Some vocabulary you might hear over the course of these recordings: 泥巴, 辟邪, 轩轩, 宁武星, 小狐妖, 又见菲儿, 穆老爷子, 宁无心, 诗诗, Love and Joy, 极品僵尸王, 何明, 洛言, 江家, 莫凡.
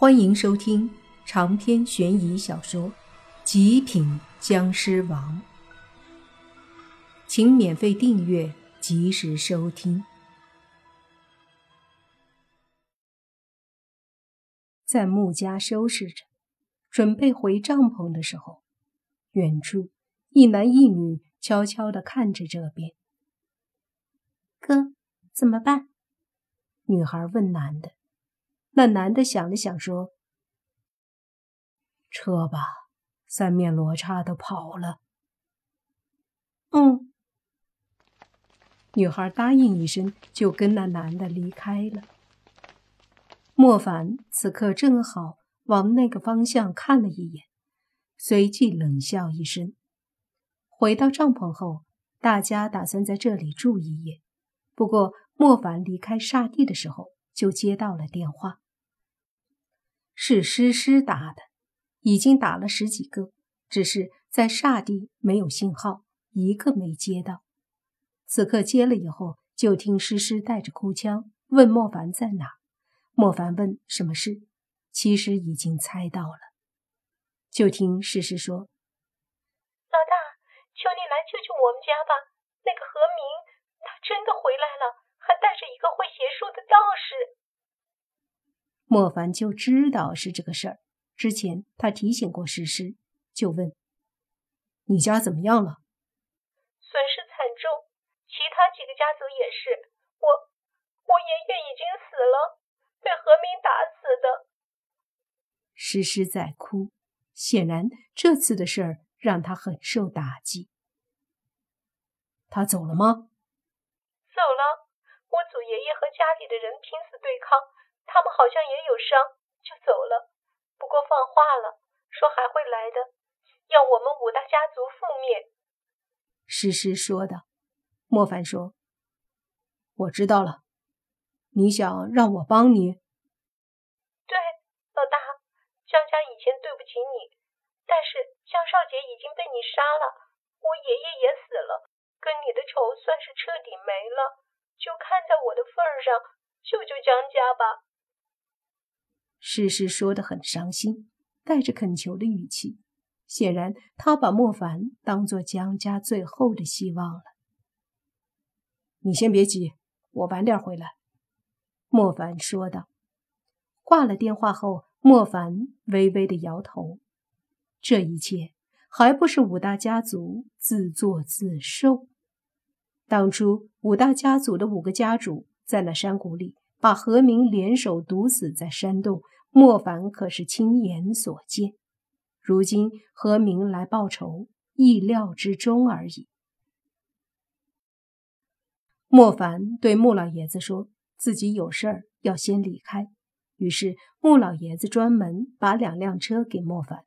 欢迎收听长篇悬疑小说《极品僵尸王》，请免费订阅，及时收听。在穆家收拾着，准备回帐篷的时候，远处一男一女悄悄地看着这边。哥，怎么办？女孩问男的。那男的想了想说，撤吧，三面罗刹都跑了。女孩答应一声，就跟那男的离开了。莫凡此刻正好往那个方向看了一眼，随即冷笑一声。回到帐篷后，大家打算在这里住一夜，不过莫凡离开煞地的时候就接到了电话，是诗诗打的，已经打了十几个，只是在煞地没有信号，一个没接到。此刻接了以后，就听诗诗带着哭腔问莫凡在哪。莫凡问什么事，其实已经猜到了。就听诗诗说，老大，求你来救救我们家吧，那个何明他真的回来了，还带着一个会邪术的道士。莫凡就知道是这个事儿，之前他提醒过诗诗，就问你家怎么样了？损失惨重，其他几个家族也是，我爷爷已经死了，被何明打死的。诗诗在哭，显然这次的事儿让他很受打击。他走了吗？走了，我祖爷爷和家里的人拼死对抗，他们好像也有伤，就走了。不过放话了，说还会来的，要我们五大家族覆灭。诗诗说的。莫凡说，我知道了，你想让我帮你？对，老大，江家以前对不起你，但是江少杰已经被你杀了，我爷爷也死了，跟你的仇算是彻底没了。就看在我的份上，救救江家吧。诗诗说得很伤心，带着恳求的语气，显然他把莫凡当作江家最后的希望了。你先别急，我晚点回来。莫凡说道。挂了电话后，莫凡微微的摇头。这一切还不是五大家族自作自受。当初五大家族的五个家主在那山谷里把何明联手毒死在山洞，莫凡可是亲眼所见。如今何明来报仇，意料之中而已。莫凡对穆老爷子说自己有事儿要先离开，于是穆老爷子专门把两辆车给莫凡。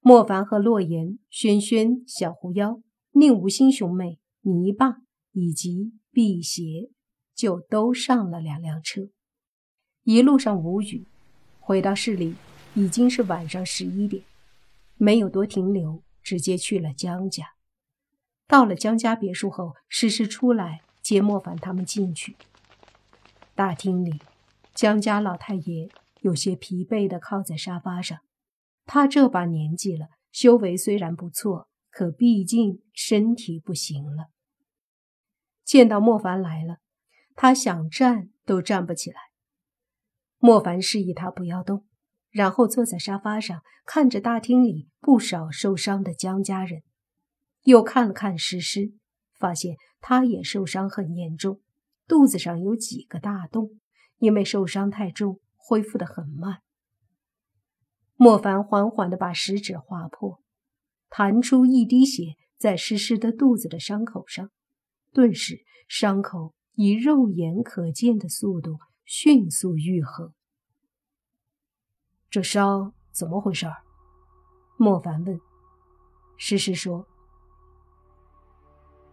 莫凡和洛言、轩轩、小狐妖、宁无心兄妹、泥巴以及辟邪就都上了两辆车。一路上无语，回到市里已经是晚上11点，没有多停留，直接去了江家。到了江家别墅后，诗诗出来接莫凡他们进去。大厅里，江家老太爷有些疲惫地靠在沙发上。他这把年纪了，修为虽然不错，可毕竟身体不行了。见到莫凡来了，他想站都站不起来。莫凡示意他不要动，然后坐在沙发上，看着大厅里不少受伤的江家人，又看了看诗诗，发现他也受伤很严重，肚子上有几个大洞，因为受伤太重，恢复得很慢。莫凡缓缓地把食指划破，弹出一滴血在诗诗的肚子的伤口上，顿时伤口以肉眼可见的速度迅速愈合。这伤怎么回事？莫凡问。诗诗说，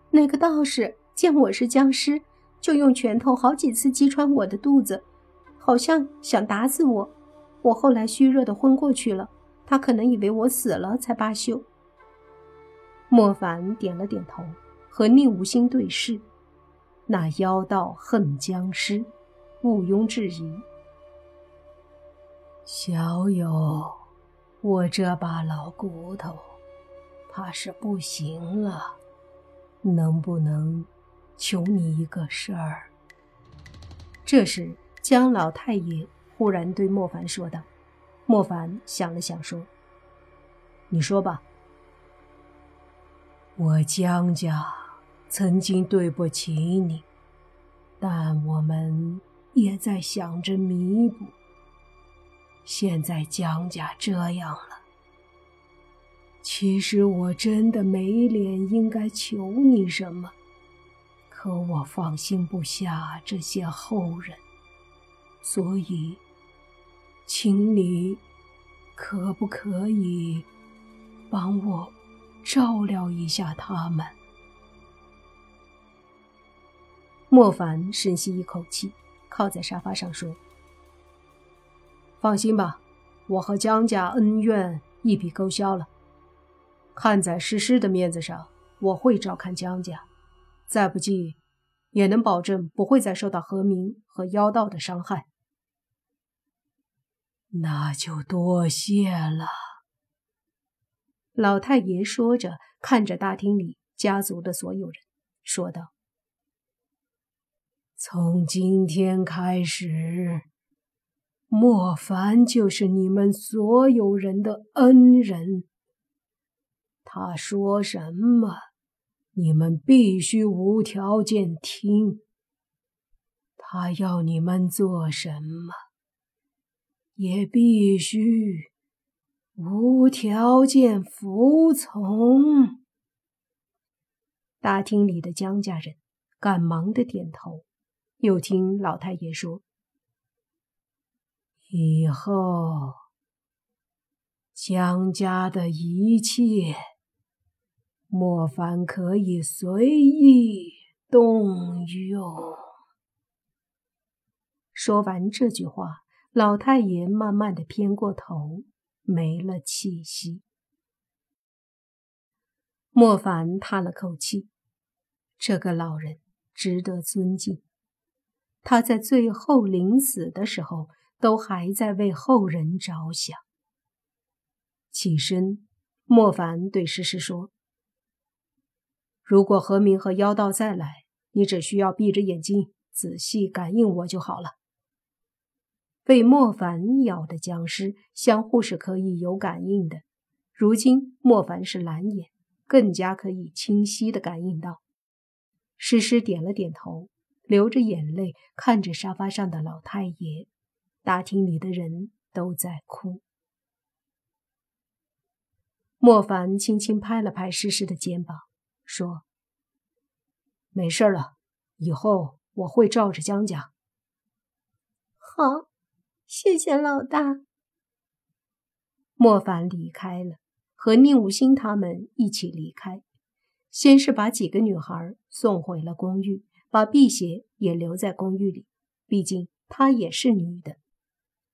那个道士见我是僵尸，就用拳头好几次击穿我的肚子，好像想打死我，我后来虚弱的昏过去了，他可能以为我死了才罢休。莫凡点了点头，和宁无心对视。那妖道恨僵尸，毋庸置疑。小友，我这把老骨头怕是不行了，能不能求你一个事儿？这时江老太爷忽然对莫凡说道。莫凡想了想说，你说吧。我江家曾经对不起你，但我们也在想着弥补。现在江家这样了，其实我真的没脸应该求你什么，可我放心不下这些后人，所以请你可不可以帮我照料一下他们？莫凡深吸一口气，靠在沙发上说，放心吧，我和江家恩怨一笔勾销了，看在诗诗的面子上，我会照看江家，再不济也能保证不会再受到何明和妖道的伤害。那就多谢了。老太爷说着，看着大厅里家族的所有人说道，从今天开始，莫凡就是你们所有人的恩人，他说什么你们必须无条件听，他要你们做什么也必须无条件服从。大厅里的江家人赶忙的点头，又听老太爷说，以后江家的一切莫凡可以随意动用。说完这句话，老太爷慢慢的偏过头，没了气息。莫凡叹了口气，这个老人值得尊敬，他在最后临死的时候都还在为后人着想。起身，莫凡对诗诗说，如果何明和妖道再来，你只需要闭着眼睛仔细感应我就好了。被莫凡咬的僵尸相互是可以有感应的，如今莫凡是蓝眼，更加可以清晰地感应到。诗诗点了点头，流着眼泪看着沙发上的老太爷，大厅里的人都在哭。莫凡轻轻拍了拍诗诗的肩膀说，没事了，以后我会照着江家。好，谢谢老大。莫凡离开了，和宁武星他们一起离开，先是把几个女孩送回了公寓，把辟邪也留在公寓里，毕竟她也是女的。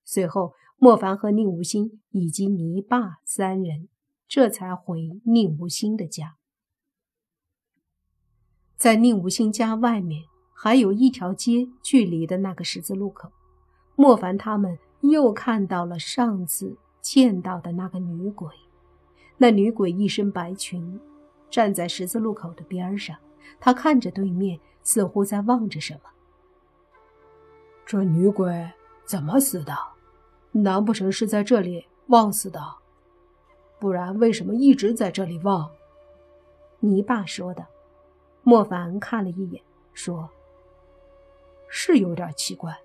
随后莫凡和宁武星以及泥爸三人这才回宁武星的家。在宁武星家外面还有一条街距离的那个十字路口，莫凡他们又看到了上次见到的那个女鬼。那女鬼一身白裙，站在十字路口的边上，她看着对面，似乎在望着什么。这女鬼怎么死的？难不成是在这里望死的？不然为什么一直在这里望？泥爸说的。莫凡看了一眼说，是有点奇怪，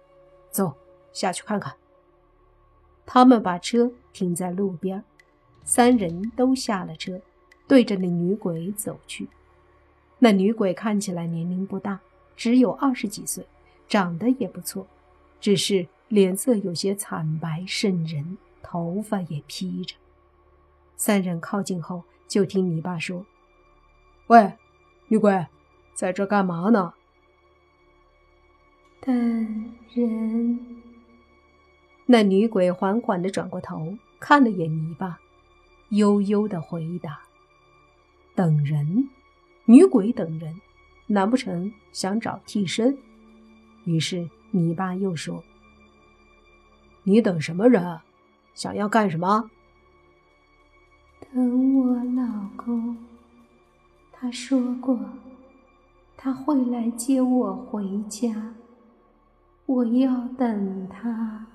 走，下去看看。他们把车停在路边，三人都下了车，对着那女鬼走去。那女鬼看起来年龄不大，只有20几岁，长得也不错，只是脸色有些惨白渗人，头发也披着。三人靠近后，就听你爸说，喂，女鬼，在这干嘛呢？本人。那女鬼缓缓地转过头，看了眼泥巴，悠悠地回答，等人？女鬼等人？难不成想找替身？于是泥巴又说，你等什么人？想要干什么？等我老公，他说过他会来接我回家，我要等他。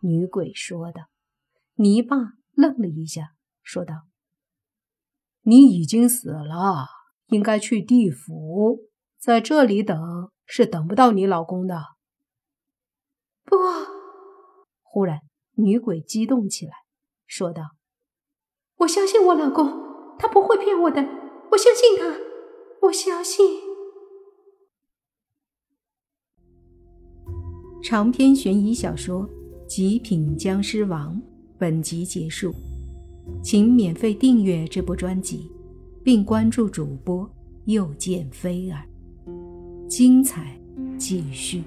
女鬼说的。泥巴愣了一下，说道：你已经死了，应该去地府，在这里等是等不到你老公的。不！忽然女鬼激动起来，说道：我相信我老公，他不会骗我的，我相信他，我相信。长篇悬疑小说《极品僵尸王》本集结束，请免费订阅这部专辑，并关注主播又见菲儿，精彩继续。